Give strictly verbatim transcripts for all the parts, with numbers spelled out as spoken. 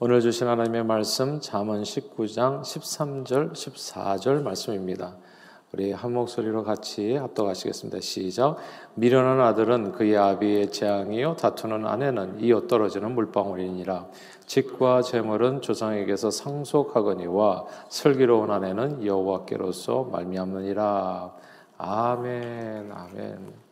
오늘 주신 하나님의 말씀 잠언 십구 장 십삼 절 십사 절 말씀입니다. 우리 한 목소리로 같이 합독하시겠습니다. 시작. 미련한 아들은 그의 아비의 재앙이요 다투는 아내는 이어 떨어지는 물방울이니라. 직과 재물은 조상에게서 상속하거니와 슬기로운 아내는 여호와께로서 말미암느니라. 아멘. 아멘.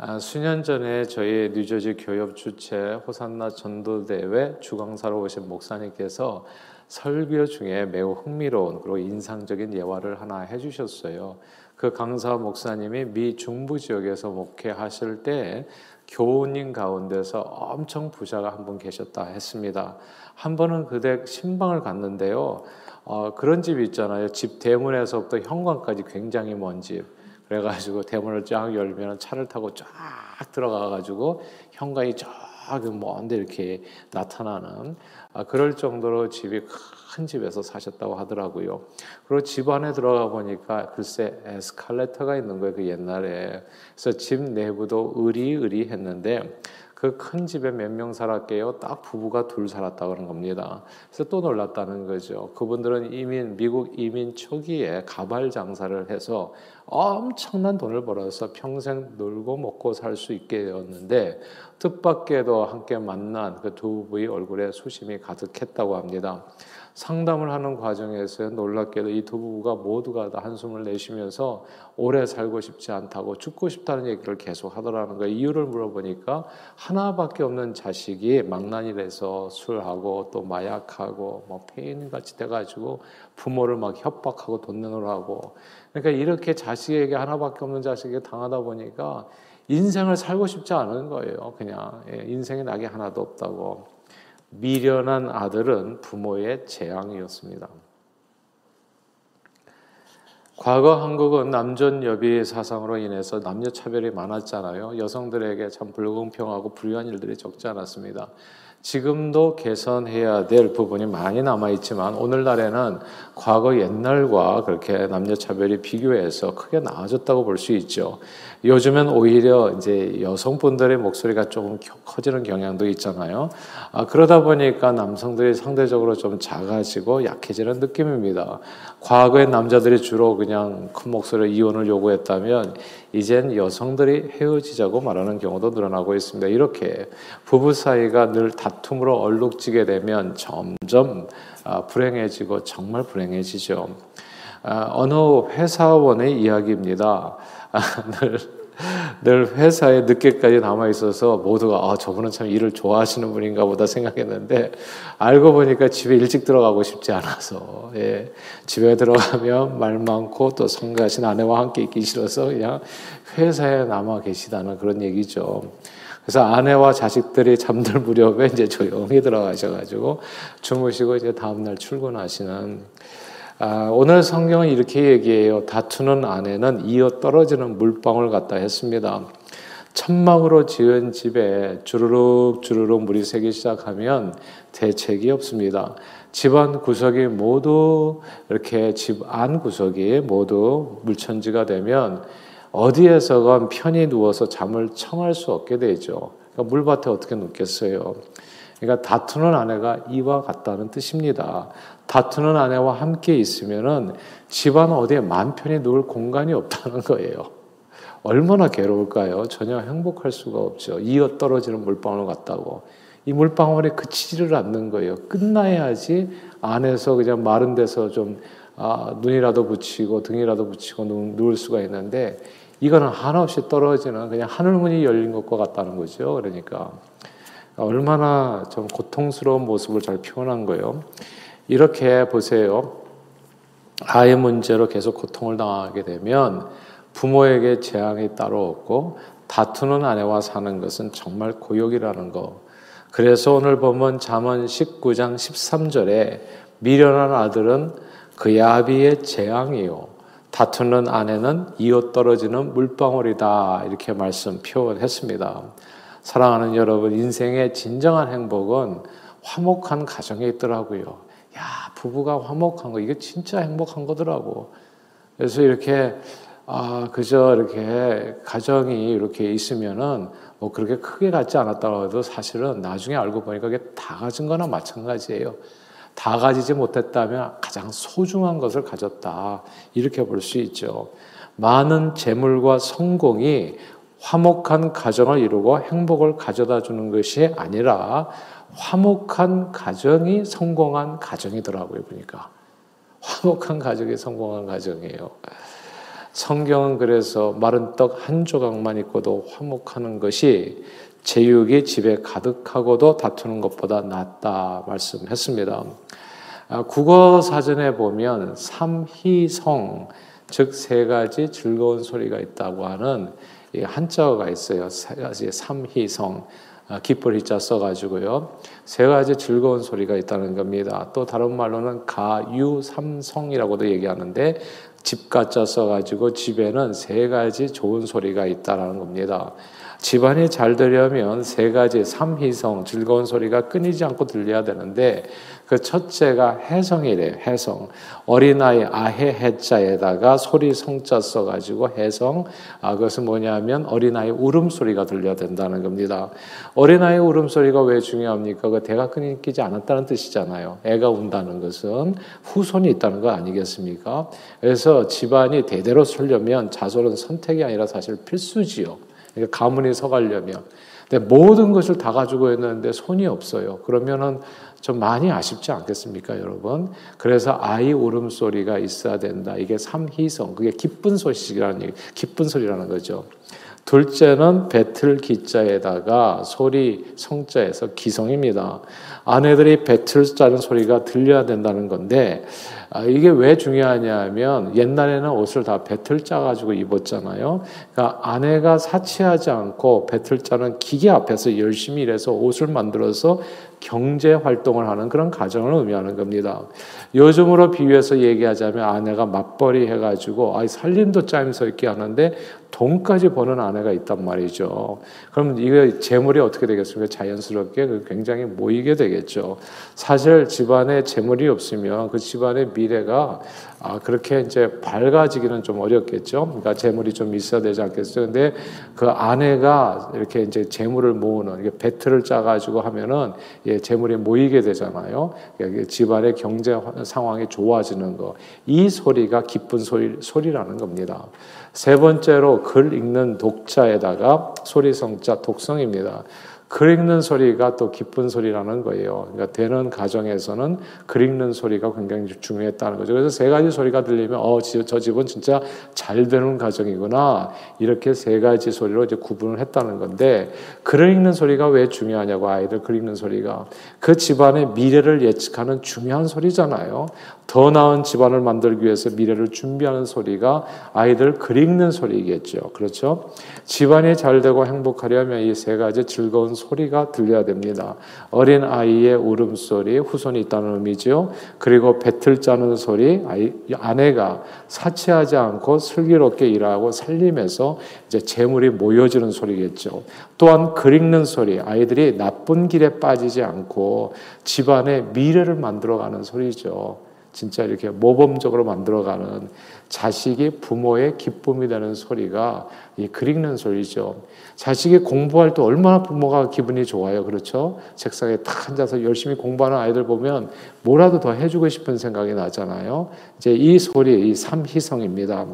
아, 수년 전에 저희 뉴저지 교협 주최 호산나 전도대회 주강사로 오신 목사님께서 설교 중에 매우 흥미로운 그리고 인상적인 예화를 하나 해주셨어요. 그 강사 목사님이 미 중부 지역에서 목회하실 때 교우님 가운데서 엄청 부자가 한 분 계셨다 했습니다. 한 번은 그댁 신방을 갔는데요. 어, 그런 집이 있잖아요. 집 대문에서부터 현관까지 굉장히 먼 집. 그래가지고 대문을 쫙 열면 차를 타고 쫙 들어가가지고 현관이 쫙 먼데 이렇게 나타나는 아, 그럴 정도로 집이 큰 집에서 사셨다고 하더라고요. 그리고 집 안에 들어가 보니까 글쎄 에스컬레이터가 있는 거예요. 그 옛날에. 그래서 집 내부도 의리의리 했는데 그 큰 집에 몇 명 살았게요? 딱 부부가 둘 살았다고 하는 겁니다. 그래서 또 놀랐다는 거죠. 그분들은 이민, 미국 이민 초기에 가발 장사를 해서 엄청난 돈을 벌어서 평생 놀고 먹고 살 수 있게 되었는데 뜻밖에도 함께 만난 그 두 부부의 얼굴에 수심이 가득했다고 합니다. 상담을 하는 과정에서 놀랍게도 이 두 부부가 모두가 다 한숨을 내쉬면서 오래 살고 싶지 않다고 죽고 싶다는 얘기를 계속 하더라는 거예요. 이유를 물어보니까 하나밖에 없는 자식이 망난이 돼서 술하고 또 마약하고 뭐 폐인같이 돼가지고 부모를 막 협박하고 돈 내놓으라고. 그러니까 이렇게 자식에게 하나밖에 없는 자식에게 당하다 보니까 인생을 살고 싶지 않은 거예요. 그냥 인생에 낙이 하나도 없다고. 미련한 아들은 부모의 재앙이었습니다. 과거 한국은 남존여비 사상으로 인해서 남녀 차별이 많았잖아요. 여성들에게 참 불공평하고 불리한 일들이 적지 않았습니다. 지금도 개선해야 될 부분이 많이 남아있지만 오늘날에는 과거 옛날과 그렇게 남녀차별이 비교해서 크게 나아졌다고 볼 수 있죠. 요즘엔 오히려 이제 여성분들의 목소리가 조금 커지는 경향도 있잖아요. 아, 그러다 보니까 남성들이 상대적으로 좀 작아지고 약해지는 느낌입니다. 과거에 남자들이 주로 그냥 큰 목소리로 이혼을 요구했다면 이젠 여성들이 헤어지자고 말하는 경우도 늘어나고 있습니다. 이렇게 부부 사이가 늘 다툼으로 얼룩지게 되면 점점 불행해지고 정말 불행해지죠. 어느 회사원의 이야기입니다. 늘, 늘 회사에 늦게까지 남아있어서 모두가 아, 저분은 참 일을 좋아하시는 분인가 보다 생각했는데 알고 보니까 집에 일찍 들어가고 싶지 않아서 예, 집에 들어가면 말 많고 또 성가신 아내와 함께 있기 싫어서 그냥 회사에 남아 계시다는 그런 얘기죠. 그래서 아내와 자식들이 잠들 무렵에 이제 조용히 들어가셔가지고 주무시고 이제 다음날 출근하시는. 아, 오늘 성경은 이렇게 얘기해요. 다투는 아내는 이어 떨어지는 물방울 같다 했습니다. 천막으로 지은 집에 주르륵 주르륵 물이 새기 시작하면 대책이 없습니다. 집안 구석이 모두 이렇게 집안 구석이 모두 물천지가 되면 어디에서건 편히 누워서 잠을 청할 수 없게 되죠. 그러니까 물밭에 어떻게 눕겠어요. 그러니까 다투는 아내가 이와 같다는 뜻입니다. 다투는 아내와 함께 있으면은 집안 어디에 마음 편히 누울 공간이 없다는 거예요. 얼마나 괴로울까요? 전혀 행복할 수가 없죠. 이어 떨어지는 물방울 같다고. 이 물방울이 그치지를 않는 거예요. 끝나야지 안에서 그냥 마른 데서 좀 아, 눈이라도 붙이고 등이라도 붙이고 누울 수가 있는데 이거는 한없이 떨어지는 그냥 하늘문이 열린 것과 같다는 거죠. 그러니까 얼마나 좀 고통스러운 모습을 잘 표현한 거예요. 이렇게 보세요. 아이 문제로 계속 고통을 당하게 되면 부모에게 재앙이 따로 없고 다투는 아내와 사는 것은 정말 고역이라는 거. 그래서 오늘 보면 잠언 십구 장 십삼 절에 미련한 아들은 그의 아비의 재앙이요 다투는 아내는 이어 떨어지는 물방울이다 이렇게 말씀 표현했습니다. 사랑하는 여러분, 인생의 진정한 행복은 화목한 가정에 있더라고요. 야, 부부가 화목한 거 이게 진짜 행복한 거더라고. 그래서 이렇게 아, 그저 이렇게 가정이 이렇게 있으면은 뭐 그렇게 크게 갖지 않았다고 해도 사실은 나중에 알고 보니까 그게 다 가진 거나 마찬가지예요. 다 가지지 못했다면 가장 소중한 것을 가졌다, 이렇게 볼 수 있죠. 많은 재물과 성공이 화목한 가정을 이루고 행복을 가져다 주는 것이 아니라 화목한 가정이 성공한 가정이더라고요. 보니까 화목한 가정이 성공한 가정이에요. 성경은 그래서 마른 떡 한 조각만 있고도 화목하는 것이 제육이 집에 가득하고도 다투는 것보다 낫다 말씀했습니다. 국어 사전에 보면 삼희성, 즉 세 가지 즐거운 소리가 있다고 하는 이 한자어가 있어요. 세 가지 삼희성, 기쁠희자 써가지고요. 세 가지 즐거운 소리가 있다는 겁니다. 또 다른 말로는 가유삼성이라고도 얘기하는데 집가짜 써가지고 집에는 세 가지 좋은 소리가 있다라는 겁니다. 집안이 잘 되려면 세 가지 삼희성, 즐거운 소리가 끊이지 않고 들려야 되는데 그 첫째가 해성이래요. 해성. 어린아이 아해 해자에다가 소리 성자 써가지고 해성. 아, 그것은 뭐냐면 어린아이 울음소리가 들려야 된다는 겁니다. 어린아이 울음소리가 왜 중요합니까? 그 대가 끊이지 않았다는 뜻이잖아요. 애가 운다는 것은 후손이 있다는 거 아니겠습니까? 그래서 집안이 대대로 서려면 자손은 선택이 아니라 사실 필수지요. 그러니까 가문이 서가려면. 근데 모든 것을 다 가지고 있는데 손이 없어요. 그러면은 좀 많이 아쉽지 않겠습니까, 여러분? 그래서 아이 울음소리가 있어야 된다. 이게 삼희성. 그게 기쁜 소식이라는 얘기, 기쁜 소리라는 거죠. 둘째는 배틀 기자에다가 소리 성자에서 기성입니다. 아내들이 배틀 짜는 소리가 들려야 된다는 건데 이게 왜 중요하냐면 옛날에는 옷을 다 배틀 짜가지고 입었잖아요. 그러니까 아내가 사치하지 않고 배틀 짜는 기계 앞에서 열심히 일해서 옷을 만들어서 경제 활동을 하는 그런 가정을 의미하는 겁니다. 요즘으로 비유해서 얘기하자면 아내가 맞벌이 해가지고 아이 살림도 짜면서 있게 하는데 돈까지 버는 아내가 있단 말이죠. 그럼 이게 재물이 어떻게 되겠습니까? 자연스럽게 굉장히 모이게 되겠죠. 사실 집안에 재물이 없으면 그 집안의 미래가 아, 그렇게 이제 밝아지기는 좀 어렵겠죠. 그러니까 재물이 좀 있어야 되지 않겠어요. 근데 그 아내가 이렇게 이제 재물을 모으는, 이게 배틀을 짜가지고 하면은 예, 재물이 모이게 되잖아요. 예, 집안의 경제 상황이 좋아지는 거. 이 소리가 기쁜 소리, 소리라는 겁니다. 세 번째로 글 읽는 독자에다가 소리성자 독성입니다. 글 읽는 소리가 또 기쁜 소리라는 거예요. 그러니까 되는 가정에서는 글 읽는 소리가 굉장히 중요했다는 거죠. 그래서 세 가지 소리가 들리면 어, 저 집은 진짜 잘 되는 가정이구나, 이렇게 세 가지 소리로 이제 구분을 했다는 건데 글 읽는 소리가 왜 중요하냐고. 아이들 글 읽는 소리가 그 집안의 미래를 예측하는 중요한 소리잖아요. 더 나은 집안을 만들기 위해서 미래를 준비하는 소리가 아이들 글 읽는 소리겠죠. 그렇죠? 집안이 잘 되고 행복하려면 이 세 가지 즐거운 소리가 들려야 됩니다. 어린 아이의 울음소리, 후손이 있다는 의미죠. 그리고 배틀 짜는 소리, 아이, 아내가 사치하지 않고 슬기롭게 일하고 살림해서 이제 재물이 모여지는 소리겠죠. 또한 글 읽는 소리, 아이들이 나쁜 길에 빠지지 않고 집안의 미래를 만들어가는 소리죠. 진짜 이렇게 모범적으로 만들어가는, 자식이 부모의 기쁨이 되는 소리가 이 글 읽는 소리죠. 자식이 공부할 때 얼마나 부모가 기분이 좋아요. 그렇죠? 책상에 딱 앉아서 열심히 공부하는 아이들 보면 뭐라도 더 해주고 싶은 생각이 나잖아요. 이제 이 소리, 이 삼희성입니다.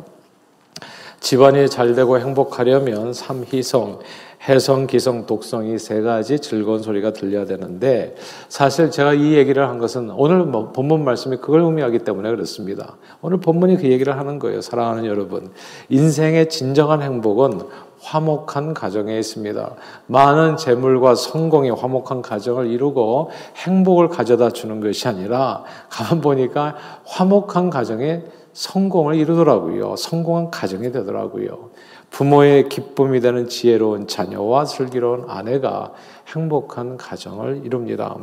집안이 잘 되고 행복하려면 삼희성, 해성, 기성, 독성이 세 가지 즐거운 소리가 들려야 되는데 사실 제가 이 얘기를 한 것은 오늘 뭐 본문 말씀이 그걸 의미하기 때문에 그렇습니다. 오늘 본문이 그 얘기를 하는 거예요. 사랑하는 여러분, 인생의 진정한 행복은 화목한 가정에 있습니다. 많은 재물과 성공이 화목한 가정을 이루고 행복을 가져다 주는 것이 아니라 가만 보니까 화목한 가정에 성공을 이루더라고요. 성공한 가정이 되더라고요. 부모의 기쁨이 되는 지혜로운 자녀와 슬기로운 아내가 행복한 가정을 이룹니다.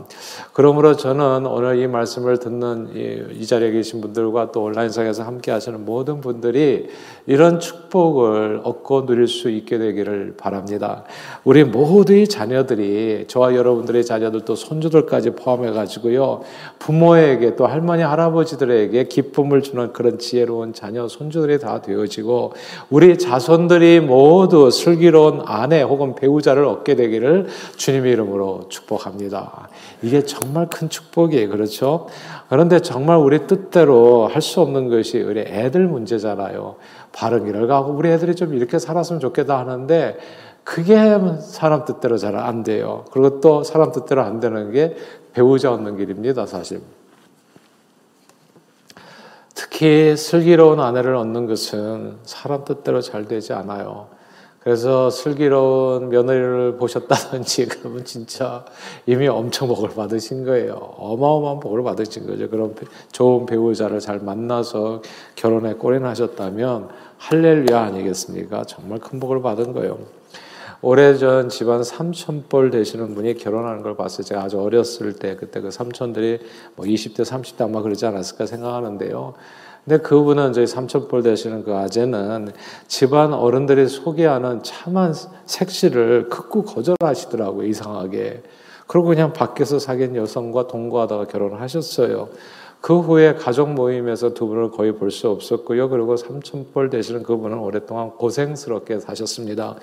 그러므로 저는 오늘 이 말씀을 듣는 이, 이 자리에 계신 분들과 또 온라인상에서 함께 하시는 모든 분들이 이런 축복을 얻고 누릴 수 있게 되기를 바랍니다. 우리 모두의 자녀들이, 저와 여러분들의 자녀들 또 손주들까지 포함해가지고요, 부모에게 또 할머니 할아버지들에게 기쁨을 주는 그런 지혜로운 자녀 손주들이 다 되어지고 우리 자손들이 모두 슬기로운 아내 혹은 배우자를 얻게 되기를 주님의 이름으로 축복합니다. 이게 정말 큰 축복이에요. 그렇죠? 그런데 정말 우리 뜻대로 할 수 없는 것이 우리 애들 문제잖아요. 바른 길을 가고 우리 애들이 좀 이렇게 살았으면 좋겠다 하는데 그게 사람 뜻대로 잘 안 돼요. 그리고 또 사람 뜻대로 안 되는 게 배우자 얻는 길입니다. 사실. 특히 슬기로운 아내를 얻는 것은 사람 뜻대로 잘 되지 않아요. 그래서 슬기로운 며느리를 보셨다든지 그러면 진짜 이미 엄청 복을 받으신 거예요. 어마어마한 복을 받으신 거죠. 그런 좋은 배우자를 잘 만나서 결혼에 꼬린하셨다면 할렐루야 아니겠습니까? 정말 큰 복을 받은 거예요. 오래전 집안 삼촌뻘 되시는 분이 결혼하는 걸 봤어요. 제가 아주 어렸을 때 그때 그 삼촌들이 뭐 이십 대 삼십 대 아마 그러지 않았을까 생각하는데요. 근데 그분은 저희 삼촌뻘 되시는 그 아재는 집안 어른들이 소개하는 참한 색시를 극구 거절하시더라고요. 이상하게. 그리고 그냥 밖에서 사귄 여성과 동거하다가 결혼을 하셨어요. 그 후에 가족 모임에서 두 분을 거의 볼 수 없었고요. 그리고 삼촌뻘 되시는 그분은 오랫동안 고생스럽게 사셨습니다.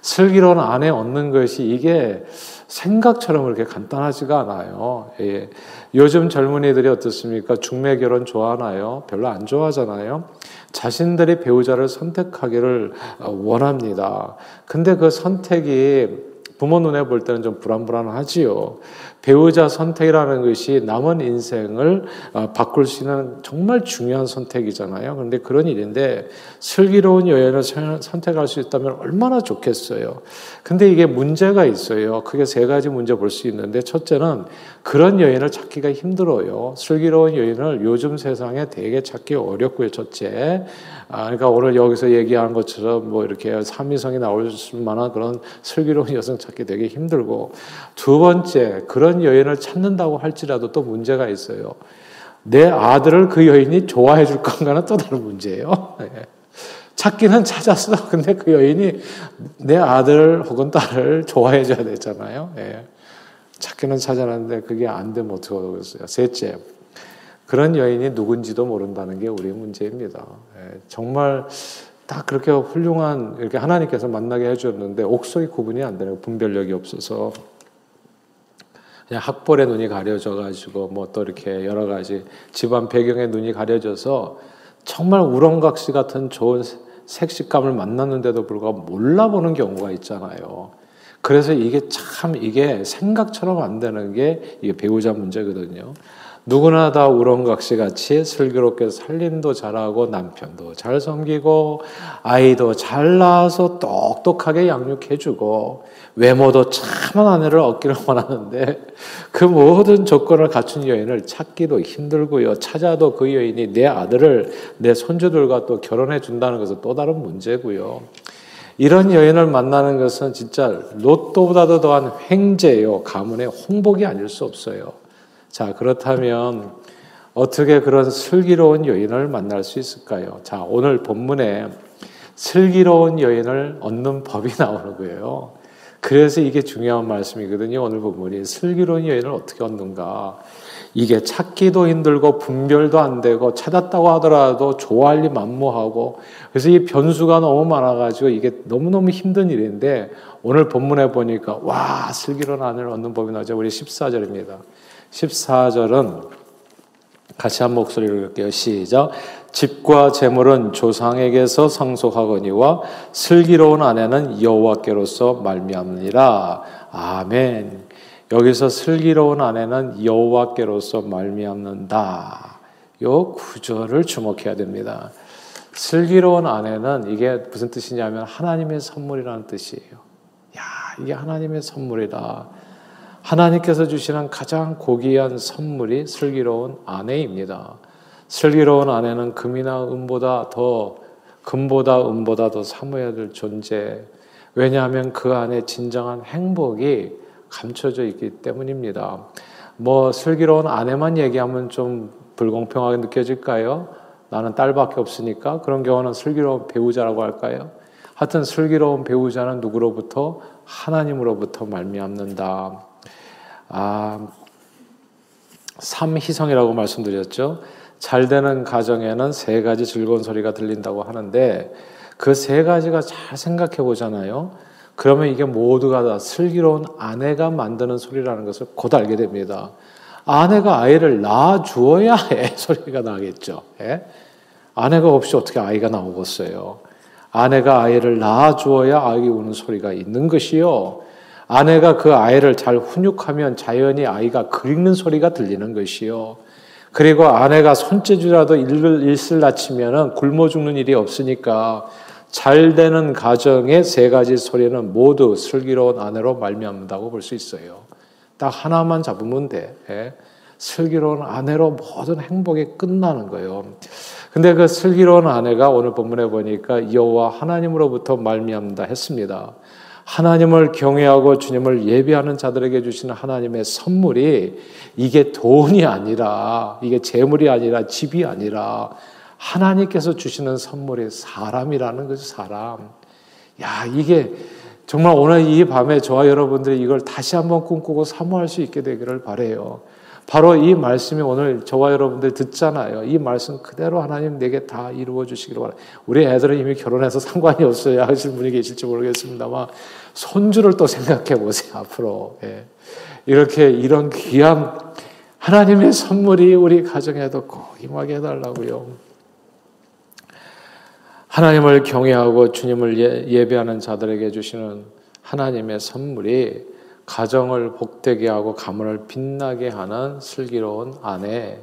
슬기로운 아내 얻는 것이 이게 생각처럼 그렇게 간단하지가 않아요. 예. 요즘 젊은이들이 어떻습니까? 중매 결혼 좋아하나요? 별로 안 좋아하잖아요. 자신들이 배우자를 선택하기를 원합니다. 근데 그 선택이 부모 눈에 볼 때는 좀 불안불안하지요. 배우자 선택이라는 것이 남은 인생을 바꿀 수 있는 정말 중요한 선택이잖아요. 그런데 그런 일인데 슬기로운 여행을 선택할 수 있다면 얼마나 좋겠어요. 근데 이게 문제가 있어요. 크게 세 가지 문제 볼 수 있는데, 첫째는 그런 여행을 찾기가 힘들어요. 슬기로운 여행을 요즘 세상에 되게 찾기 어렵고요. 첫째, 아, 그러니까 오늘 여기서 얘기한 것처럼 뭐 이렇게 삼위성이 나올 만한 그런 슬기로운 여성 찾기 되게 힘들고, 두 번째, 그런 여인을 찾는다고 할지라도 또 문제가 있어요. 내 아들을 그 여인이 좋아해 줄 건가는 또 다른 문제예요. 찾기는 찾았어. 근데 그 여인이 내 아들 혹은 딸을 좋아해 줘야 되잖아요. 찾기는 찾았는데 그게 안 되면 어떻게 하겠어요. 셋째, 그런 여인이 누군지도 모른다는 게 우리의 문제입니다. 정말 딱 그렇게 훌륭한, 이렇게 하나님께서 만나게 해주었는데 옥석이 구분이 안 되네요. 분별력이 없어서. 그냥 학벌의 눈이 가려져가지고 뭐 또 이렇게 여러 가지 집안 배경의 눈이 가려져서 정말 우렁각시 같은 좋은 색식감을 만났는데도 불구하고 몰라보는 경우가 있잖아요. 그래서 이게 참 이게 생각처럼 안 되는 게 이게 배우자 문제거든요. 누구나 다 우렁각시 같이 슬기롭게 살림도 잘하고 남편도 잘 섬기고 아이도 잘 낳아서 똑똑하게 양육해주고 외모도 참한 아내를 얻기를 원하는데 그 모든 조건을 갖춘 여인을 찾기도 힘들고요. 찾아도 그 여인이 내 아들을 내 손주들과 또 결혼해 준다는 것은 또 다른 문제고요. 이런 여인을 만나는 것은 진짜 로또보다도 더한 횡재예요. 가문의 홍복이 아닐 수 없어요. 자, 그렇다면 어떻게 그런 슬기로운 여인을 만날 수 있을까요? 자, 오늘 본문에 슬기로운 여인을 얻는 법이 나오는 거예요. 그래서 이게 중요한 말씀이거든요. 오늘 본문이 슬기로운 여인을 어떻게 얻는가. 이게 찾기도 힘들고 분별도 안 되고 찾았다고 하더라도 좋아할 리 만무하고 그래서 이 변수가 너무 많아가지고 이게 너무너무 힘든 일인데 오늘 본문에 보니까 와, 슬기로운 아내를 얻는 법이 나오죠. 우리 십사 절입니다. 십사 절은 같이 한 목소리로 읽을게요. 시작. 집과 재물은 조상에게서 상속하거니와 슬기로운 아내는 여호와께로서 말미암느니라. 아멘. 여기서 슬기로운 아내는 여호와께로서 말미암는다. 요 구절을 주목해야 됩니다. 슬기로운 아내는 이게 무슨 뜻이냐면 하나님의 선물이라는 뜻이에요. 야, 이게 하나님의 선물이다. 하나님께서 주시는 가장 고귀한 선물이 슬기로운 아내입니다. 슬기로운 아내는 금이나 은보다 더, 금보다 은보다 더 사모해야 될 존재. 왜냐하면 그 안에 진정한 행복이 감춰져 있기 때문입니다. 뭐 슬기로운 아내만 얘기하면 좀 불공평하게 느껴질까요? 나는 딸밖에 없으니까 그런 경우는 슬기로운 배우자라고 할까요? 하여튼 슬기로운 배우자는 누구로부터? 하나님으로부터 말미암는다. 아, 삼희성이라고 말씀드렸죠. 잘되는 가정에는 세 가지 즐거운 소리가 들린다고 하는데 그 세 가지가 잘 생각해 보잖아요. 그러면 이게 모두가 다 슬기로운 아내가 만드는 소리라는 것을 곧 알게 됩니다. 아내가 아이를 낳아주어야 애 소리가 나겠죠. 예? 아내가 없이 어떻게 아이가 나오겠어요. 아내가 아이를 낳아주어야 아이 우는 소리가 있는 것이요. 아내가 그 아이를 잘 훈육하면 자연히 아이가 긁는 소리가 들리는 것이요. 그리고 아내가 손재주라도 일슬라치면은 굶어 죽는 일이 없으니까 잘 되는 가정의 세 가지 소리는 모두 슬기로운 아내로 말미암는다고 볼 수 있어요. 딱 하나만 잡으면 돼. 예? 슬기로운 아내로 모든 행복이 끝나는 거예요. 근데 그 슬기로운 아내가 오늘 본문에 보니까 여호와 하나님으로부터 말미암다 했습니다. 하나님을 경외하고 주님을 예배하는 자들에게 주시는 하나님의 선물이 이게 돈이 아니라, 이게 재물이 아니라, 집이 아니라 하나님께서 주시는 선물이 사람이라는 거죠. 사람. 야, 이게 정말 오늘 이 밤에 저와 여러분들이 이걸 다시 한번 꿈꾸고 사모할 수 있게 되기를 바라요. 바로 이 말씀이 오늘 저와 여러분들 듣잖아요. 이 말씀 그대로 하나님 내게 다 이루어 주시기를 바라요. 우리 애들은 이미 결혼해서 상관이 없어요 하시는 분이 계실지 모르겠습니다만 손주를 또 생각해 보세요. 앞으로. 예. 이렇게 이런 귀한 하나님의 선물이 우리 가정에도 꼭 임하게 해달라고요. 하나님을 경외하고 주님을 예배하는 자들에게 주시는 하나님의 선물이 가정을 복되게 하고 가문을 빛나게 하는 슬기로운 아내,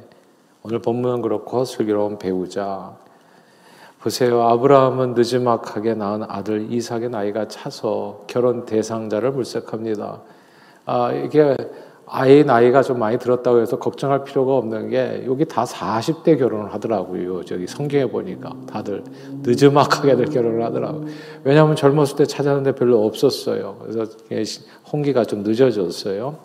오늘 본문은 그렇고 슬기로운 배우자. 보세요. 아브라함은 늦지막하게 낳은 아들 이삭의 나이가 차서 결혼 대상자를 물색합니다. 아, 이게 아이 나이가 좀 많이 들었다고 해서 걱정할 필요가 없는 게 여기 다 사십 대 결혼을 하더라고요. 저기 성경에 보니까 다들 늦음막하게들 결혼을 하더라고요. 왜냐하면 젊었을 때 찾았는데 별로 없었어요. 그래서 홍기가 좀 늦어졌어요.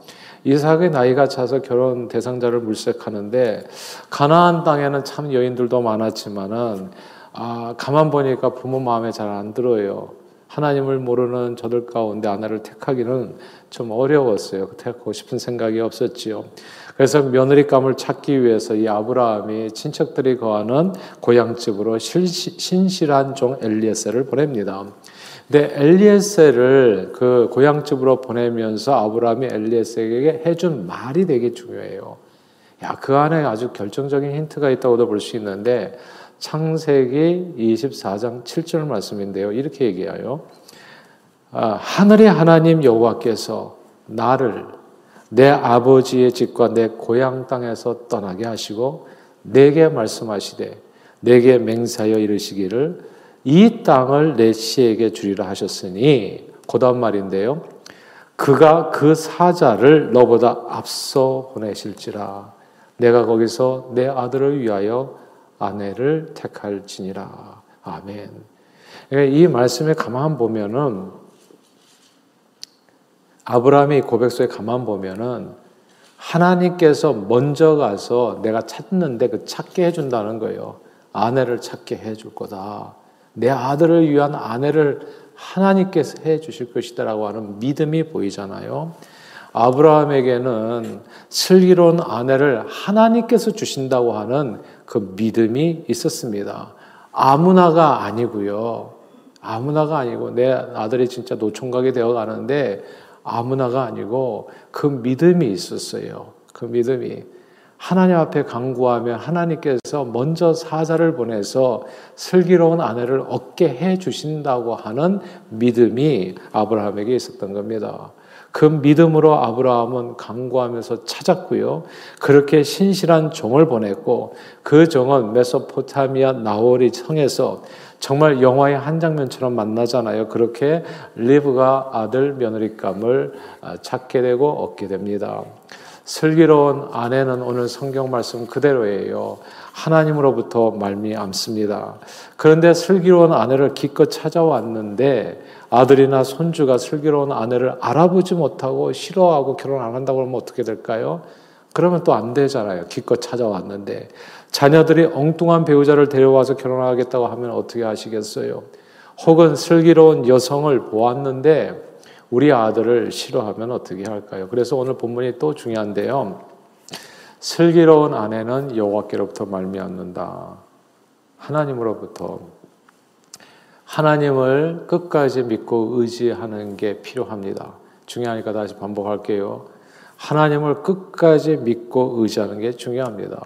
이삭의 나이가 차서 결혼 대상자를 물색하는데 가나안 땅에는 참 여인들도 많았지만은 아, 가만 보니까 부모 마음에 잘 안 들어요. 하나님을 모르는 저들 가운데 아내를 택하기는 좀 어려웠어요. 택하고 싶은 생각이 없었지요. 그래서 며느리감을 찾기 위해서 이 아브라함이 친척들이 거하는 고향집으로 신실한 종 엘리에셀을 보냅니다. 근데 엘리에셀을 그 고향집으로 보내면서 아브라함이 엘리에셀에게 해준 말이 되게 중요해요. 야, 그 안에 아주 결정적인 힌트가 있다고도 볼 수 있는데 창세기 이십사 장 칠 절 말씀인데요. 이렇게 얘기해요. 아, 하늘의 하나님 여호와께서 나를 내 아버지의 집과 내 고향 땅에서 떠나게 하시고 내게 말씀하시되 내게 맹세하여 이르시기를 이 땅을 내 씨에게 주리라 하셨으니 그 다음 말인데요. 그가 그 사자를 너보다 앞서 보내실지라 내가 거기서 내 아들을 위하여 아내를 택할지니라. 아멘. 그러니까 이 말씀에 가만 보면은 아브라함의 고백서에 가만 보면은 하나님께서 먼저 가서 내가 찾는데 그 찾게 해준다는 거예요. 아내를 찾게 해줄 거다. 내 아들을 위한 아내를 하나님께서 해주실 것이다라고 하는 믿음이 보이잖아요. 아브라함에게는 슬기로운 아내를 하나님께서 주신다고 하는 그 믿음이 있었습니다. 아무나가 아니고요. 아무나가 아니고 내 아들이 진짜 노총각이 되어가는데 아무나가 아니고 그 믿음이 있었어요. 그 믿음이. 하나님 앞에 간구하면 하나님께서 먼저 사자를 보내서 슬기로운 아내를 얻게 해주신다고 하는 믿음이 아브라함에게 있었던 겁니다. 그 믿음으로 아브라함은 간구하면서 찾았고요. 그렇게 신실한 종을 보냈고 그 종은 메소포타미아 나홀이 성에서 정말 영화의 한 장면처럼 만나잖아요. 그렇게 리브가 아들 며느리감을 찾게 되고 얻게 됩니다. 슬기로운 아내는 오늘 성경 말씀 그대로예요. 하나님으로부터 말미암습니다. 그런데 슬기로운 아내를 기껏 찾아왔는데 아들이나 손주가 슬기로운 아내를 알아보지 못하고 싫어하고 결혼 안 한다고 하면 어떻게 될까요? 그러면 또 안 되잖아요. 기껏 찾아왔는데. 자녀들이 엉뚱한 배우자를 데려와서 결혼하겠다고 하면 어떻게 하시겠어요? 혹은 슬기로운 여성을 보았는데 우리 아들을 싫어하면 어떻게 할까요? 그래서 오늘 본문이 또 중요한데요. 슬기로운 아내는 여호와께로부터 말미암는다. 하나님으로부터. 하나님을 끝까지 믿고 의지하는 게 필요합니다. 중요하니까 다시 반복할게요. 하나님을 끝까지 믿고 의지하는 게 중요합니다.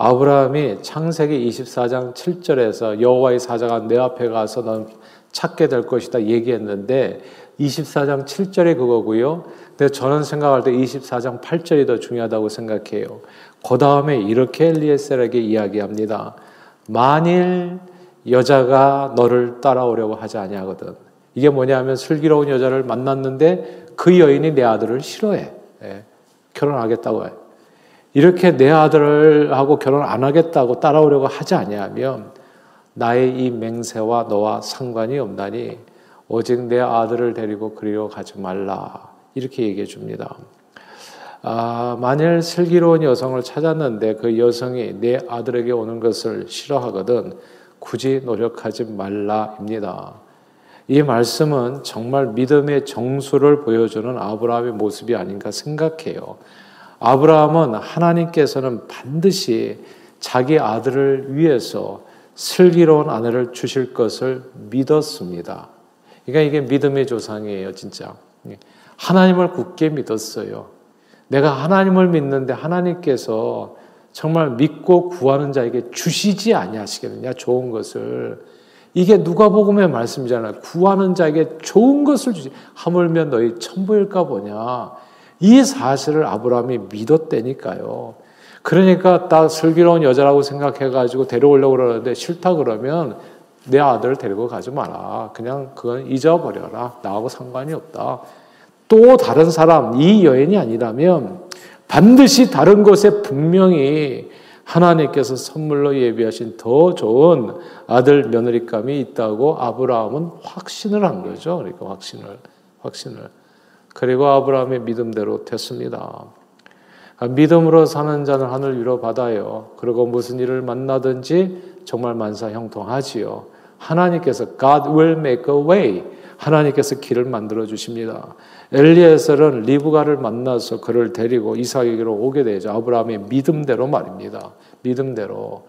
아브라함이 창세기 이십사 장 칠 절에서 여호와의 사자가 내 앞에 가서 넌 찾게 될 것이다 얘기했는데 이십사 장 칠 절이 그거고요. 근데 저는 생각할 때 이십사 장 팔 절이 더 중요하다고 생각해요. 그 다음에 이렇게 엘리에셀에게 이야기합니다. 만일 여자가 너를 따라오려고 하지 아니하거든. 이게 뭐냐면 슬기로운 여자를 만났는데 그 여인이 내 아들을 싫어해. 예, 결혼하겠다고 해. 이렇게 내 아들하고 결혼 안 하겠다고 따라오려고 하지 아니하면 나의 이 맹세와 너와 상관이 없나니 오직 내 아들을 데리고 그리로 가지 말라. 이렇게 얘기해 줍니다. 아, 만일 슬기로운 여성을 찾았는데 그 여성이 내 아들에게 오는 것을 싫어하거든 굳이 노력하지 말라입니다. 이 말씀은 정말 믿음의 정수를 보여주는 아브라함의 모습이 아닌가 생각해요. 아브라함은 하나님께서는 반드시 자기 아들을 위해서 슬기로운 아내를 주실 것을 믿었습니다. 그러니까 이게 믿음의 조상이에요, 진짜. 하나님을 굳게 믿었어요. 내가 하나님을 믿는데 하나님께서 정말 믿고 구하는 자에게 주시지 아니하시겠느냐, 좋은 것을. 이게 누가복음의 말씀이잖아요. 구하는 자에게 좋은 것을 주지. 하물며 너희 천부일까 보냐. 이 사실을 아브라함이 믿었다니까요. 그러니까 딱 슬기로운 여자라고 생각해가지고 데려오려고 그러는데 싫다 그러면 내 아들을 데리고 가지 마라. 그냥 그건 잊어버려라. 나하고 상관이 없다. 또 다른 사람, 이 여인이 아니라면 반드시 다른 곳에 분명히 하나님께서 선물로 예비하신 더 좋은 아들 며느리감이 있다고 아브라함은 확신을 한 거죠. 그러니까 확신을, 확신을. 그리고 아브라함의 믿음대로 됐습니다. 믿음으로 사는 자는 하늘 위로 받아요. 그리고 무슨 일을 만나든지 정말 만사 형통하지요. 하나님께서 God will make a way. 하나님께서 길을 만들어 주십니다. 엘리에셀은 리브가를 만나서 그를 데리고 이삭에게로 오게 되죠. 아브라함의 믿음대로 말입니다. 믿음대로.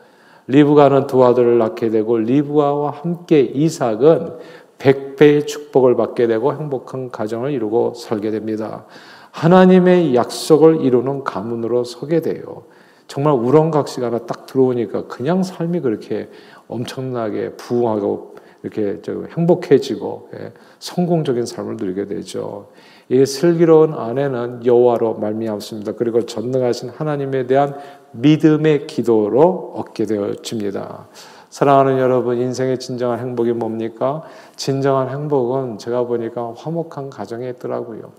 리브가는 두 아들을 낳게 되고 리브가와 함께 이삭은 백배의 축복을 받게 되고 행복한 가정을 이루고 살게 됩니다. 하나님의 약속을 이루는 가문으로 서게 돼요. 정말 우렁각시가 하나 딱 들어오니까 그냥 삶이 그렇게 엄청나게 부흥하고 이렇게 행복해지고 성공적인 삶을 누리게 되죠. 이 슬기로운 아내는 여호와로 말미암습니다. 그리고 전능하신 하나님에 대한 믿음의 기도로 얻게 되어집니다. 사랑하는 여러분, 인생의 진정한 행복이 뭡니까? 진정한 행복은 제가 보니까 화목한 가정에 있더라고요.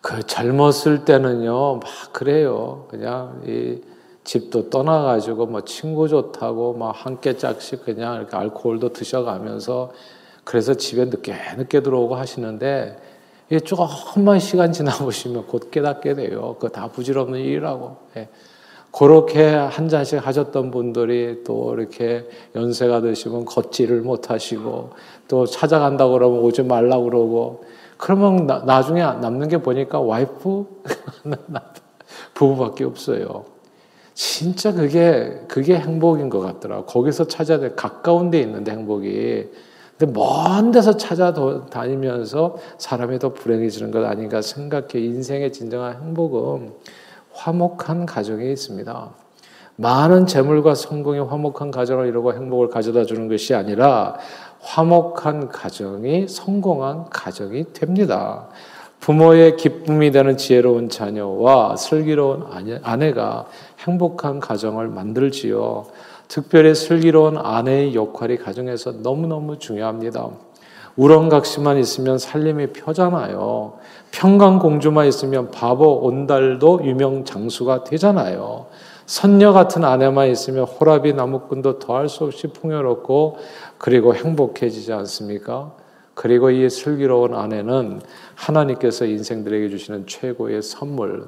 그 젊었을 때는요, 막 그래요. 그냥 이 집도 떠나가지고 뭐 친구 좋다고 막 한 끼 짝씩 그냥 이렇게 알코올도 드셔가면서 그래서 집에 늦게 늦게 들어오고 하시는데 이게 조금만 시간 지나보시면 곧 깨닫게 돼요. 그거 다 부질없는 일이라고. 예. 그렇게 한 잔씩 하셨던 분들이 또 이렇게 연세가 드시면 걷지를 못하시고 또 찾아간다고 그러면 오지 말라고 그러고 그러면 나, 나중에 남는 게 보니까 와이프 부부밖에 없어요. 진짜 그게 그게 행복인 것 같더라. 거기서 찾아야 돼. 가까운 데 있는데 행복이. 근데 먼 데서 찾아다니면서 사람이 더 불행해지는 것 아닌가 생각해. 인생의 진정한 행복은 화목한 가정에 있습니다. 많은 재물과 성공이 화목한 가정을 이루고 행복을 가져다 주는 것이 아니라 화목한 가정이 성공한 가정이 됩니다. 부모의 기쁨이 되는 지혜로운 자녀와 슬기로운 아내가 행복한 가정을 만들지요. 특별히 슬기로운 아내의 역할이 가정에서 너무너무 중요합니다. 우렁각시만 있으면 살림이 펴잖아요. 평강공주만 있으면 바보 온달도 유명 장수가 되잖아요. 선녀 같은 아내만 있으면 호라비 나무꾼도 더할 수 없이 풍요롭고 그리고 행복해지지 않습니까? 그리고 이 슬기로운 아내는 하나님께서 인생들에게 주시는 최고의 선물.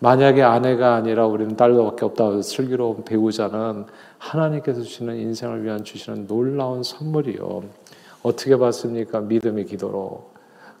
만약에 아내가 아니라 우리는 딸로밖에 없다. 슬기로운 배우자는 하나님께서 주시는 인생을 위한 주시는 놀라운 선물이요. 어떻게 받습니까? 믿음의 기도로.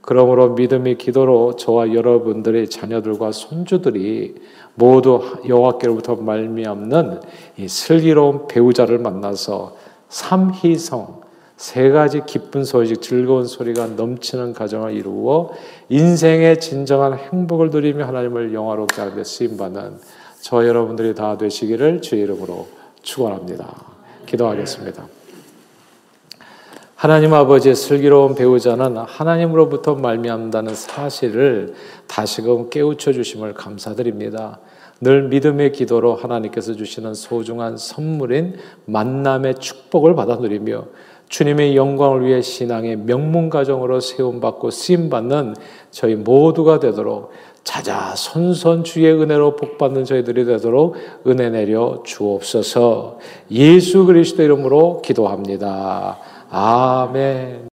그러므로 믿음의 기도로 저와 여러분들의 자녀들과 손주들이 모두 여호와께로부터 말미암는 이 슬기로운 배우자를 만나서 삼희성, 세 가지 기쁜 소식, 즐거운 소리가 넘치는 가정을 이루어 인생의 진정한 행복을 누리며 하나님을 영화롭게 하며 쓰임받는 저 여러분들이 다 되시기를 주의 이름으로 축원합니다. 기도하겠습니다. 하나님 아버지의 슬기로운 배우자는 하나님으로부터 말미암다는 사실을 다시금 깨우쳐 주심을 감사드립니다. 늘 믿음의 기도로 하나님께서 주시는 소중한 선물인 만남의 축복을 받아 누리며 주님의 영광을 위해 신앙의 명문가정으로 세움받고 쓰임받는 저희 모두가 되도록 자자손손 주의 은혜로 복받는 저희들이 되도록 은혜 내려 주옵소서. 예수 그리스도 이름으로 기도합니다. 아멘.